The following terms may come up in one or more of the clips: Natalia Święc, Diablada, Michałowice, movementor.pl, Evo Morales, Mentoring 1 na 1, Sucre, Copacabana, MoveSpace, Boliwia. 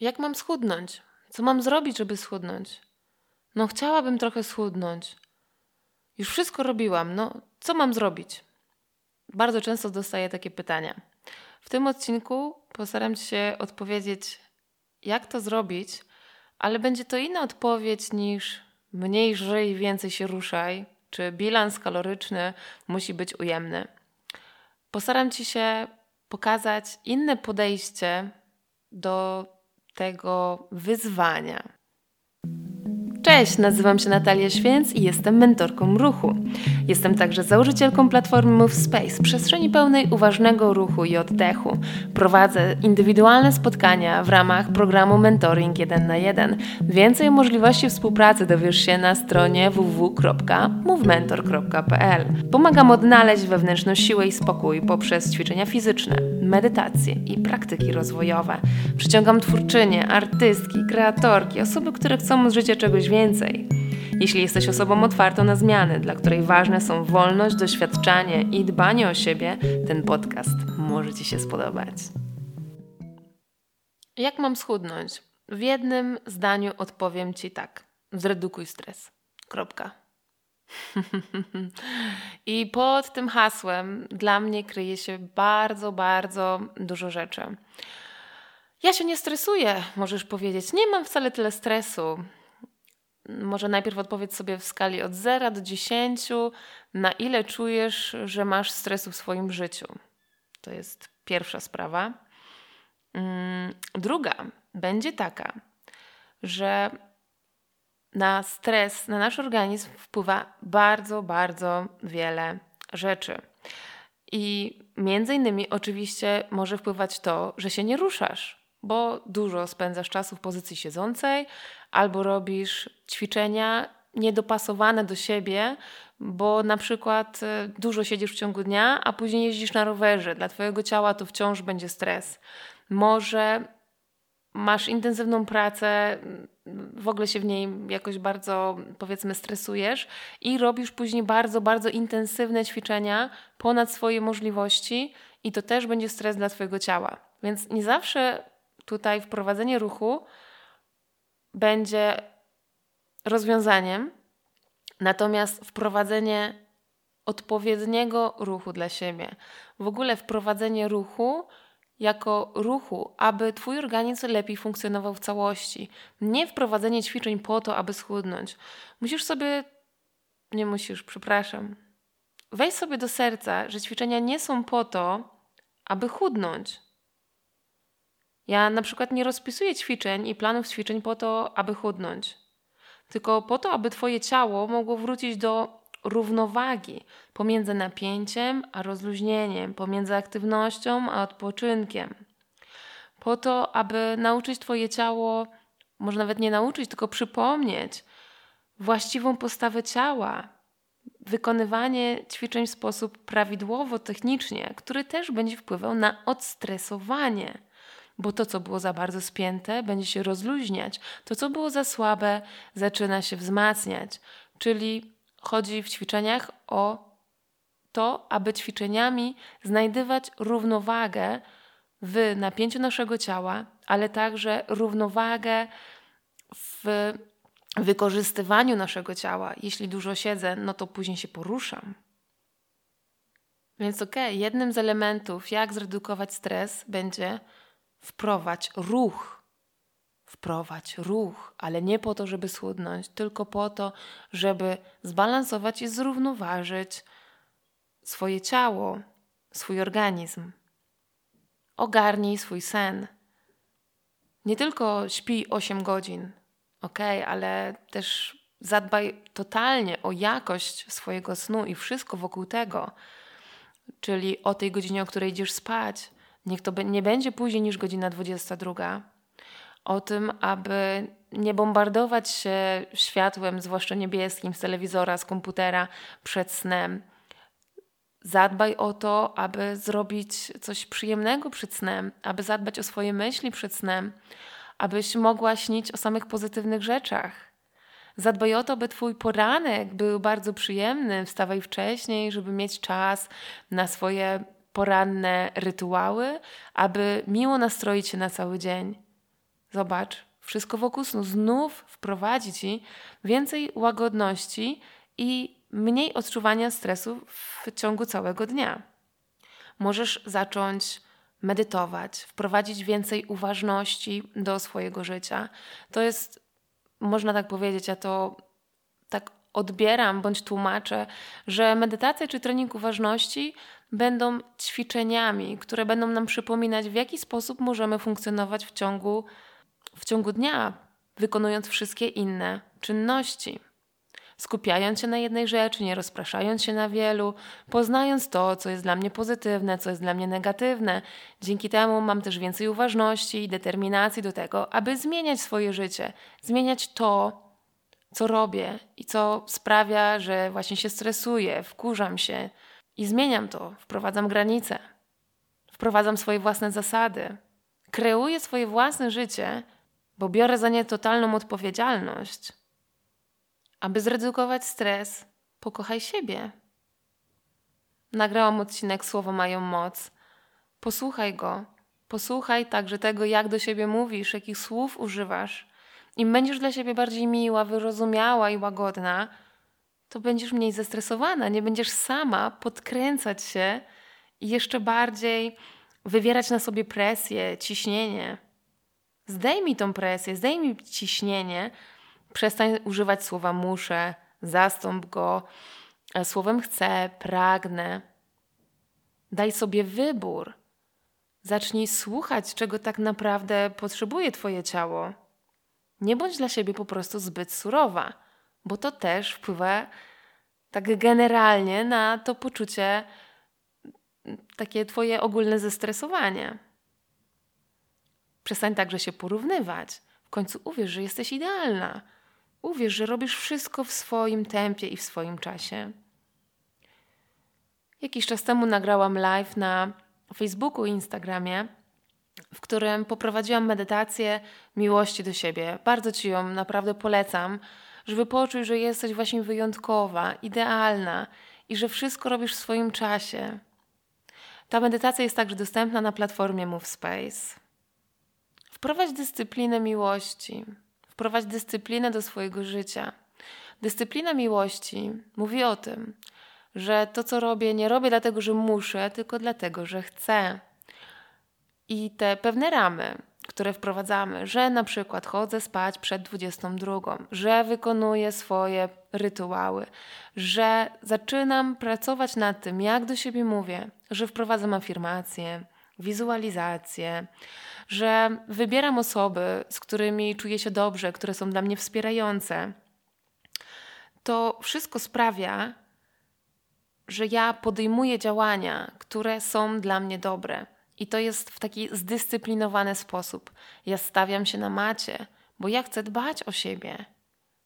Jak mam schudnąć? Co mam zrobić, żeby schudnąć? No chciałabym trochę schudnąć. Już wszystko robiłam, no co mam zrobić? Bardzo często dostaję takie pytania. W tym odcinku postaram się odpowiedzieć, jak to zrobić, ale będzie to inna odpowiedź niż mniej żyj, więcej się ruszaj, czy bilans kaloryczny musi być ujemny. Postaram Ci się pokazać inne podejście do tego wyzwania. Cześć, nazywam się Natalia Święc i jestem mentorką ruchu. Jestem także założycielką platformy MoveSpace, przestrzeni pełnej uważnego ruchu i oddechu. Prowadzę indywidualne spotkania w ramach programu Mentoring 1 na 1. Więcej możliwości współpracy dowiesz się na stronie www.movementor.pl. Pomagam odnaleźć wewnętrzną siłę i spokój poprzez ćwiczenia fizyczne, medytacje i praktyki rozwojowe. Przyciągam twórczynie, artystki, kreatorki, osoby, które chcą z życia czegoś więcej. Jeśli jesteś osobą otwartą na zmiany, dla której ważne są wolność, doświadczanie i dbanie o siebie, ten podcast może Ci się spodobać. Jak mam schudnąć? W jednym zdaniu odpowiem Ci tak. Zredukuj stres. Kropka. I pod tym hasłem dla mnie kryje się bardzo, bardzo dużo rzeczy. Ja się nie stresuję, możesz powiedzieć. Nie mam wcale tyle stresu. Może najpierw odpowiedz sobie w skali od 0 do 10, na ile czujesz, że masz stresu w swoim życiu. To jest pierwsza sprawa. Druga będzie taka, że na stres, na nasz organizm wpływa bardzo, bardzo wiele rzeczy. I między innymi oczywiście może wpływać to, że się nie ruszasz, bo dużo spędzasz czasu w pozycji siedzącej albo robisz ćwiczenia niedopasowane do siebie, bo na przykład dużo siedzisz w ciągu dnia, a później jeździsz na rowerze. Dla Twojego ciała to wciąż będzie stres. Może masz intensywną pracę, w ogóle się w niej jakoś bardzo, powiedzmy, stresujesz i robisz później bardzo, bardzo intensywne ćwiczenia ponad swoje możliwości i to też będzie stres dla Twojego ciała. Więc nie zawsze tutaj wprowadzenie ruchu będzie rozwiązaniem, natomiast wprowadzenie odpowiedniego ruchu dla siebie, w ogóle wprowadzenie ruchu jako ruchu, aby Twój organizm lepiej funkcjonował w całości, nie wprowadzenie ćwiczeń po to, aby schudnąć. Weź sobie do serca, że ćwiczenia nie są po to, aby chudnąć. Ja na przykład nie rozpisuję ćwiczeń i planów ćwiczeń po to, aby chudnąć. Tylko po to, aby Twoje ciało mogło wrócić do równowagi pomiędzy napięciem a rozluźnieniem, pomiędzy aktywnością a odpoczynkiem. Po to, aby nauczyć Twoje ciało, może nawet nie nauczyć, tylko przypomnieć właściwą postawę ciała, wykonywanie ćwiczeń w sposób prawidłowo, technicznie, który też będzie wpływał na odstresowanie. Bo to, co było za bardzo spięte, będzie się rozluźniać. To, co było za słabe, zaczyna się wzmacniać. Czyli chodzi w ćwiczeniach o to, aby ćwiczeniami znajdywać równowagę w napięciu naszego ciała, ale także równowagę w wykorzystywaniu naszego ciała. Jeśli dużo siedzę, no to później się poruszam. Więc jednym z elementów, jak zredukować stres, będzie wprowadź ruch, ale nie po to, żeby schudnąć, tylko po to, żeby zbalansować i zrównoważyć swoje ciało, swój organizm. Ogarnij swój sen. Nie tylko śpi 8 godzin, ale też zadbaj totalnie o jakość swojego snu i wszystko wokół tego, czyli o tej godzinie, o której idziesz spać. Niech to nie będzie później niż godzina 22. O tym, aby nie bombardować się światłem, zwłaszcza niebieskim, z telewizora, z komputera przed snem. Zadbaj o to, aby zrobić coś przyjemnego przed snem, aby zadbać o swoje myśli przed snem, abyś mogła śnić o samych pozytywnych rzeczach. Zadbaj o to, by Twój poranek był bardzo przyjemny. Wstawaj wcześniej, żeby mieć czas na swoje poranne rytuały, aby miło nastroić się na cały dzień. Zobacz, wszystko wokół snu znów wprowadzi Ci więcej łagodności i mniej odczuwania stresu w ciągu całego dnia. Możesz zacząć medytować, wprowadzić więcej uważności do swojego życia. To jest, można tak powiedzieć, ja to tak odbieram bądź tłumaczę, że medytacja czy trening uważności będą ćwiczeniami, które będą nam przypominać, w jaki sposób możemy funkcjonować w ciągu dnia, wykonując wszystkie inne czynności. Skupiając się na jednej rzeczy, nie rozpraszając się na wielu, poznając to, co jest dla mnie pozytywne, co jest dla mnie negatywne. Dzięki temu mam też więcej uważności i determinacji do tego, aby zmieniać swoje życie, zmieniać to, co robię i co sprawia, że właśnie się stresuję, wkurzam się i zmieniam to, wprowadzam granice, wprowadzam swoje własne zasady, kreuję swoje własne życie, bo biorę za nie totalną odpowiedzialność. Aby zredukować stres, pokochaj siebie. Nagrałam odcinek Słowa mają moc. Posłuchaj go. Posłuchaj także tego, jak do siebie mówisz, jakich słów używasz. Im będziesz dla siebie bardziej miła, wyrozumiała i łagodna, to będziesz mniej zestresowana. Nie będziesz sama podkręcać się i jeszcze bardziej wywierać na sobie presję, ciśnienie. Zdejmij tą presję, zdejmij ciśnienie. Przestań używać słowa muszę, zastąp go słowem chcę, pragnę. Daj sobie wybór. Zacznij słuchać, czego tak naprawdę potrzebuje Twoje ciało. Nie bądź dla siebie po prostu zbyt surowa, bo to też wpływa tak generalnie na to poczucie, takie Twoje ogólne zestresowanie. Przestań także się porównywać. W końcu uwierz, że jesteś idealna. Uwierz, że robisz wszystko w swoim tempie i w swoim czasie. Jakiś czas temu nagrałam live na Facebooku i Instagramie, w którym poprowadziłam medytację miłości do siebie. Bardzo Ci ją naprawdę polecam, żeby poczuć, że jesteś właśnie wyjątkowa, idealna i że wszystko robisz w swoim czasie. Ta medytacja jest także dostępna na platformie MoveSpace. Wprowadź dyscyplinę miłości. Wprowadź dyscyplinę do swojego życia. Dyscyplina miłości mówi o tym, że to, co robię, nie robię dlatego, że muszę, tylko dlatego, że chcę. I te pewne ramy, które wprowadzamy, że na przykład chodzę spać przed 22, że wykonuję swoje rytuały, że zaczynam pracować nad tym, jak do siebie mówię, że wprowadzam afirmacje, wizualizacje, że wybieram osoby, z którymi czuję się dobrze, które są dla mnie wspierające. To wszystko sprawia, że ja podejmuję działania, które są dla mnie dobre. I to jest w taki zdyscyplinowany sposób. Ja stawiam się na macie, bo ja chcę dbać o siebie.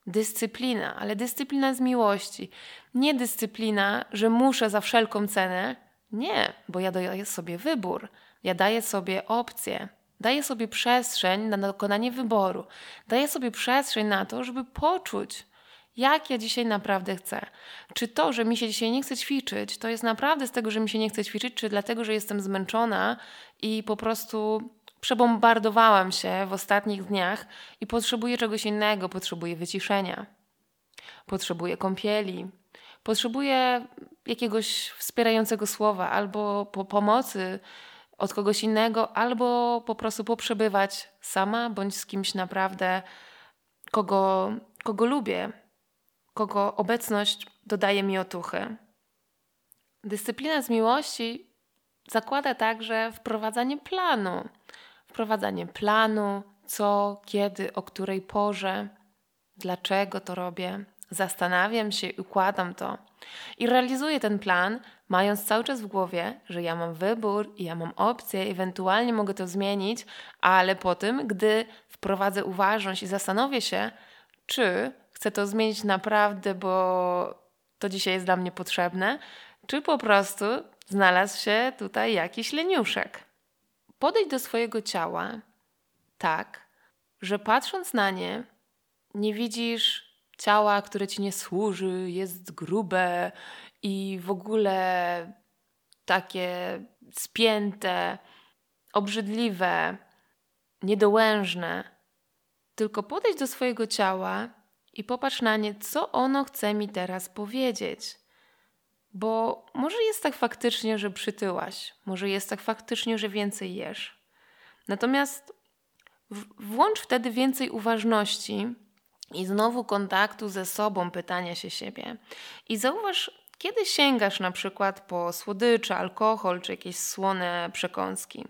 Dyscyplina, ale dyscyplina z miłości. Nie dyscyplina, że muszę za wszelką cenę. Nie, bo ja daję sobie wybór. Ja daję sobie opcję, daję sobie przestrzeń na dokonanie wyboru, daję sobie przestrzeń na to, żeby poczuć, jak ja dzisiaj naprawdę chcę. Czy to, że mi się dzisiaj nie chce ćwiczyć, to jest naprawdę z tego, że mi się nie chce ćwiczyć, czy dlatego, że jestem zmęczona i po prostu przebombardowałam się w ostatnich dniach i potrzebuję czegoś innego, potrzebuję wyciszenia, potrzebuję kąpieli, potrzebuję jakiegoś wspierającego słowa albo pomocy od kogoś innego, albo po prostu poprzebywać sama bądź z kimś naprawdę, kogo lubię, kogo obecność dodaje mi otuchy. Dyscyplina z miłości zakłada także wprowadzanie planu, co, kiedy, o której porze, dlaczego to robię. Zastanawiam się i układam to. I realizuję ten plan, mając cały czas w głowie, że ja mam wybór i ja mam opcję, ewentualnie mogę to zmienić, ale po tym, gdy wprowadzę uważność i zastanowię się, czy chcę to zmienić naprawdę, bo to dzisiaj jest dla mnie potrzebne, czy po prostu znalazł się tutaj jakiś leniuszek. Podejdź do swojego ciała tak, że patrząc na nie, nie widzisz ciała, które Ci nie służy, jest grube i w ogóle takie spięte, obrzydliwe, niedołężne. Tylko podejdź do swojego ciała i popatrz na nie, co ono chce mi teraz powiedzieć. Bo może jest tak faktycznie, że przytyłaś. Może jest tak faktycznie, że więcej jesz. Natomiast włącz wtedy więcej uważności i znowu kontaktu ze sobą, pytania się siebie. I zauważ, kiedy sięgasz na przykład po słodycze, alkohol czy jakieś słone przekąski.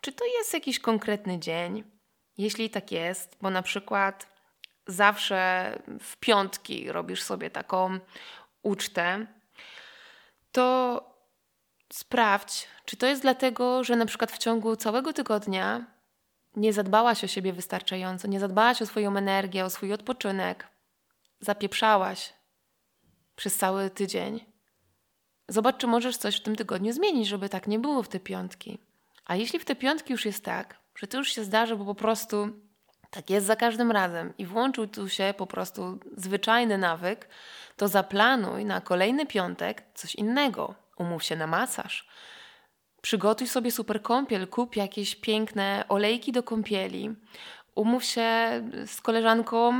Czy to jest jakiś konkretny dzień? Jeśli tak jest, bo na przykład zawsze w piątki robisz sobie taką ucztę, to sprawdź, czy to jest dlatego, że na przykład w ciągu całego tygodnia nie zadbałaś o siebie wystarczająco, nie zadbałaś o swoją energię, o swój odpoczynek, zapieprzałaś przez cały tydzień. Zobacz, czy możesz coś w tym tygodniu zmienić, żeby tak nie było w te piątki. A jeśli w te piątki już jest tak, że to już się zdarzy, bo po prostu tak jest za każdym razem i włączył tu się po prostu zwyczajny nawyk, to zaplanuj na kolejny piątek coś innego. Umów się na masaż. Przygotuj sobie super kąpiel, kup jakieś piękne olejki do kąpieli. Umów się z koleżanką,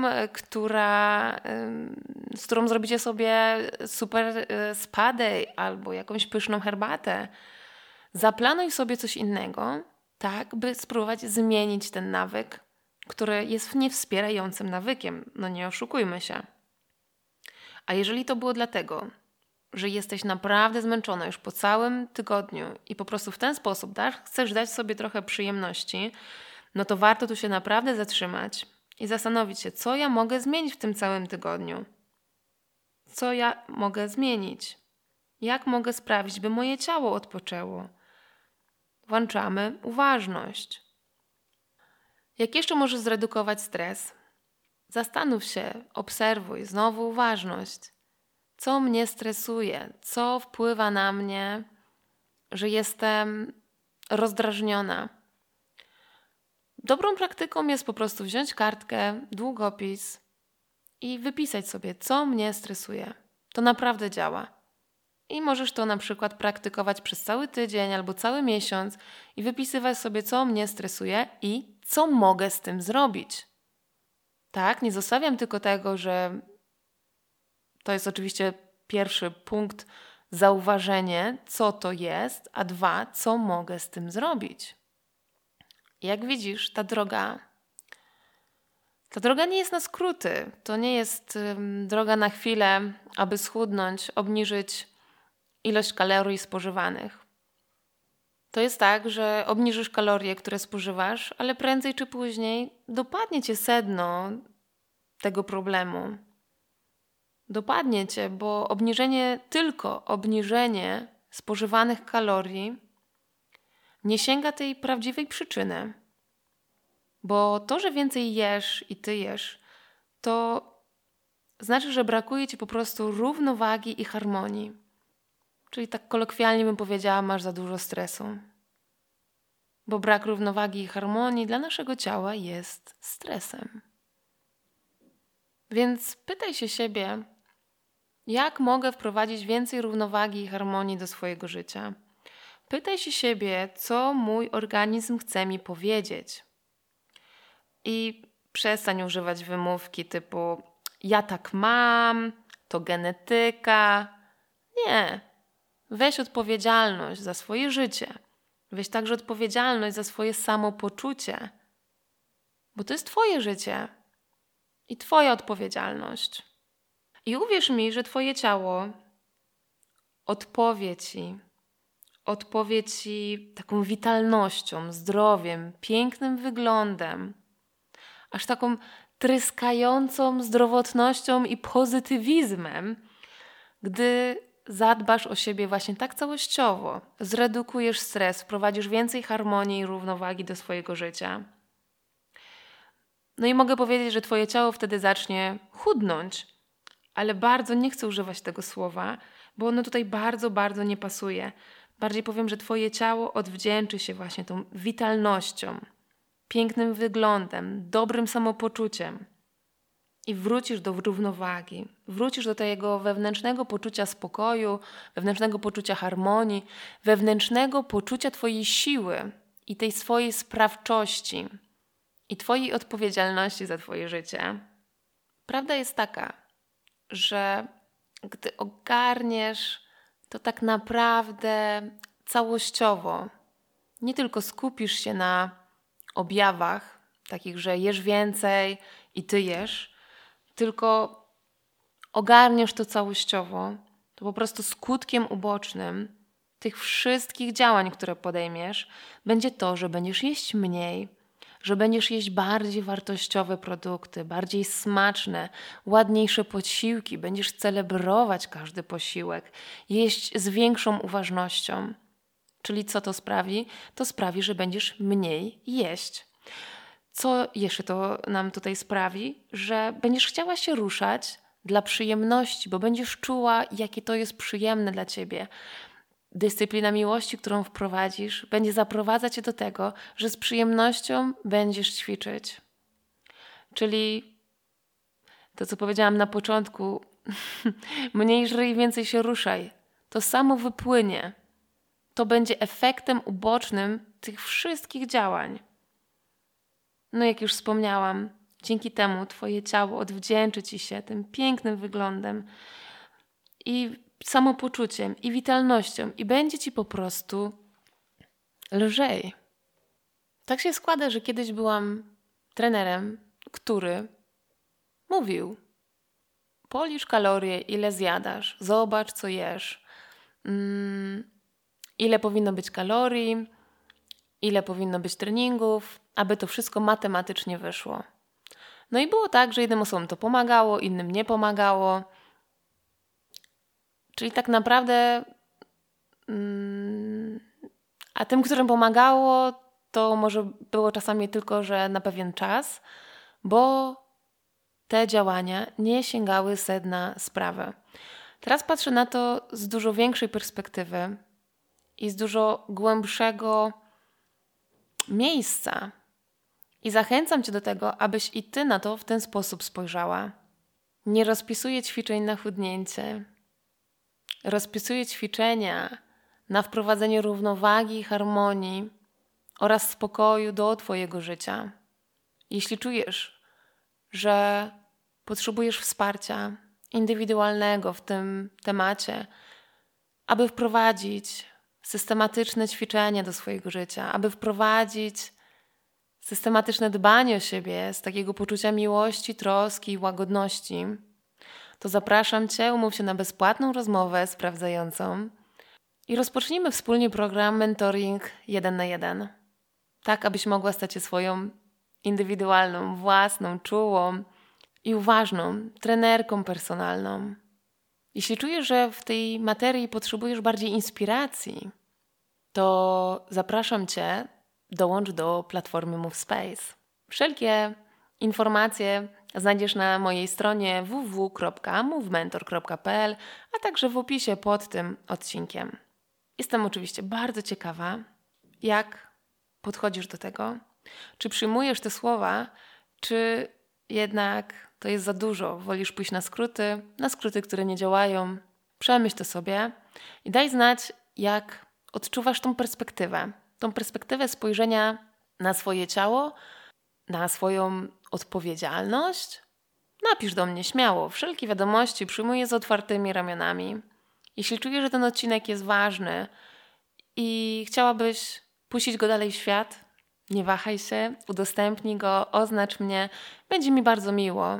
z którą zrobicie sobie super spa day albo jakąś pyszną herbatę. Zaplanuj sobie coś innego, tak by spróbować zmienić ten nawyk, który jest niewspierającym nawykiem. No nie oszukujmy się. A jeżeli to było dlatego, że jesteś naprawdę zmęczona już po całym tygodniu i po prostu w ten sposób chcesz dać sobie trochę przyjemności, no to warto tu się naprawdę zatrzymać i zastanowić się, co ja mogę zmienić w tym całym tygodniu. Co ja mogę zmienić? Jak mogę sprawić, by moje ciało odpoczęło? Włączamy uważność. Jak jeszcze możesz zredukować stres? Zastanów się, obserwuj, znowu uważność. Co mnie stresuje? Co wpływa na mnie, że jestem rozdrażniona? Dobrą praktyką jest po prostu wziąć kartkę, długopis i wypisać sobie, co mnie stresuje. To naprawdę działa. I możesz to na przykład praktykować przez cały tydzień albo cały miesiąc i wypisywać sobie, co mnie stresuje i co mogę z tym zrobić. Tak, nie zostawiam tylko tego, że to jest oczywiście pierwszy punkt, zauważenie, co to jest, a dwa, co mogę z tym zrobić. Jak widzisz, ta droga nie jest na skróty. To nie jest droga na chwilę, aby schudnąć, obniżyć ilość kalorii spożywanych. To jest tak, że obniżysz kalorie, które spożywasz, ale prędzej czy później dopadnie cię sedno tego problemu. Dopadnie cię, bo obniżenie spożywanych kalorii nie sięga tej prawdziwej przyczyny. Bo to, że więcej jesz i ty jesz, to znaczy, że brakuje ci po prostu równowagi i harmonii. Czyli tak kolokwialnie bym powiedziała, masz za dużo stresu. Bo brak równowagi i harmonii dla naszego ciała jest stresem. Więc pytaj się siebie, jak mogę wprowadzić więcej równowagi i harmonii do swojego życia. Pytaj się siebie, co mój organizm chce mi powiedzieć. I przestań używać wymówki typu ja tak mam, to genetyka. Nie. Weź odpowiedzialność za swoje życie. Weź także odpowiedzialność za swoje samopoczucie. Bo to jest twoje życie. I twoja odpowiedzialność. I uwierz mi, że twoje ciało odpowie ci taką witalnością, zdrowiem, pięknym wyglądem, aż taką tryskającą zdrowotnością i pozytywizmem, gdy zadbasz o siebie właśnie tak całościowo, zredukujesz stres, wprowadzisz więcej harmonii i równowagi do swojego życia. No i mogę powiedzieć, że twoje ciało wtedy zacznie chudnąć, ale bardzo nie chcę używać tego słowa, bo ono tutaj bardzo, bardzo nie pasuje. Bardziej powiem, że twoje ciało odwdzięczy się właśnie tą witalnością, pięknym wyglądem, dobrym samopoczuciem i wrócisz do równowagi, wrócisz do tego wewnętrznego poczucia spokoju, wewnętrznego poczucia harmonii, wewnętrznego poczucia twojej siły i tej swojej sprawczości. i twojej odpowiedzialności za twoje życie, prawda jest taka, że gdy ogarniesz to tak naprawdę całościowo, nie tylko skupisz się na objawach, takich, że jesz więcej i ty jesz, tylko ogarniesz to całościowo, to po prostu skutkiem ubocznym tych wszystkich działań, które podejmiesz, będzie to, że będziesz jeść mniej, że będziesz jeść bardziej wartościowe produkty, bardziej smaczne, ładniejsze posiłki, będziesz celebrować każdy posiłek, jeść z większą uważnością. Czyli co to sprawi? To sprawi, że będziesz mniej jeść. Co jeszcze to nam tutaj sprawi? Że będziesz chciała się ruszać dla przyjemności, bo będziesz czuła, jakie to jest przyjemne dla ciebie. Dyscyplina miłości, którą wprowadzisz, będzie zaprowadzać cię do tego, że z przyjemnością będziesz ćwiczyć. Czyli to, co powiedziałam na początku, mniej żryj, więcej się ruszaj. To samo wypłynie. To będzie efektem ubocznym tych wszystkich działań. No jak już wspomniałam, dzięki temu twoje ciało odwdzięczy ci się tym pięknym wyglądem i samopoczuciem i witalnością i będzie ci po prostu lżej. Tak się składa, że kiedyś byłam trenerem, który mówił: policz kalorie, ile zjadasz, zobacz co jesz, ile powinno być kalorii, ile powinno być treningów, aby to wszystko matematycznie wyszło. No i było tak, że jednym osobom to pomagało, innym nie pomagało. Czyli tak naprawdę, a tym, którym pomagało, to może było czasami tylko, że na pewien czas, bo te działania nie sięgały sedna sprawy. Teraz patrzę na to z dużo większej perspektywy i z dużo głębszego miejsca. I zachęcam cię do tego, abyś i ty na to w ten sposób spojrzała. Nie rozpisuję ćwiczeń na chudnięcie. Rozpisuję ćwiczenia na wprowadzenie równowagi i harmonii oraz spokoju do twojego życia. Jeśli czujesz, że potrzebujesz wsparcia indywidualnego w tym temacie, aby wprowadzić systematyczne ćwiczenia do swojego życia, aby wprowadzić systematyczne dbanie o siebie z takiego poczucia miłości, troski i łagodności, to zapraszam cię, umów się na bezpłatną rozmowę sprawdzającą i rozpocznijmy wspólnie program Mentoring 1 na 1. Tak, abyś mogła stać się swoją indywidualną, własną, czułą i uważną trenerką personalną. Jeśli czujesz, że w tej materii potrzebujesz bardziej inspiracji, to zapraszam cię, dołącz do platformy MoveSpace. Wszelkie informacje znajdziesz na mojej stronie www.movementor.pl, a także w opisie pod tym odcinkiem. Jestem oczywiście bardzo ciekawa, jak podchodzisz do tego, czy przyjmujesz te słowa, czy jednak to jest za dużo, wolisz pójść na skróty, które nie działają. Przemyśl to sobie i daj znać, jak odczuwasz tą perspektywę spojrzenia na swoje ciało, na swoją odpowiedzialność? Napisz do mnie śmiało. Wszelkie wiadomości przyjmuję z otwartymi ramionami. Jeśli czujesz, że ten odcinek jest ważny i chciałabyś puścić go dalej w świat, nie wahaj się, udostępnij go, oznacz mnie. Będzie mi bardzo miło.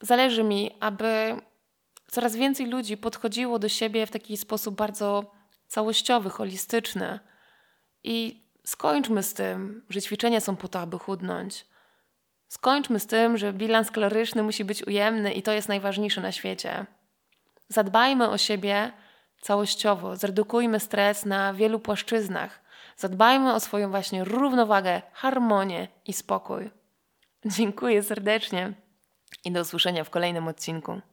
Zależy mi, aby coraz więcej ludzi podchodziło do siebie w taki sposób bardzo całościowy, holistyczny. I skończmy z tym, że ćwiczenia są po to, aby chudnąć. Skończmy z tym, że bilans kaloryczny musi być ujemny i to jest najważniejsze na świecie. Zadbajmy o siebie całościowo, zredukujmy stres na wielu płaszczyznach. Zadbajmy o swoją właśnie równowagę, harmonię i spokój. Dziękuję serdecznie i do usłyszenia w kolejnym odcinku.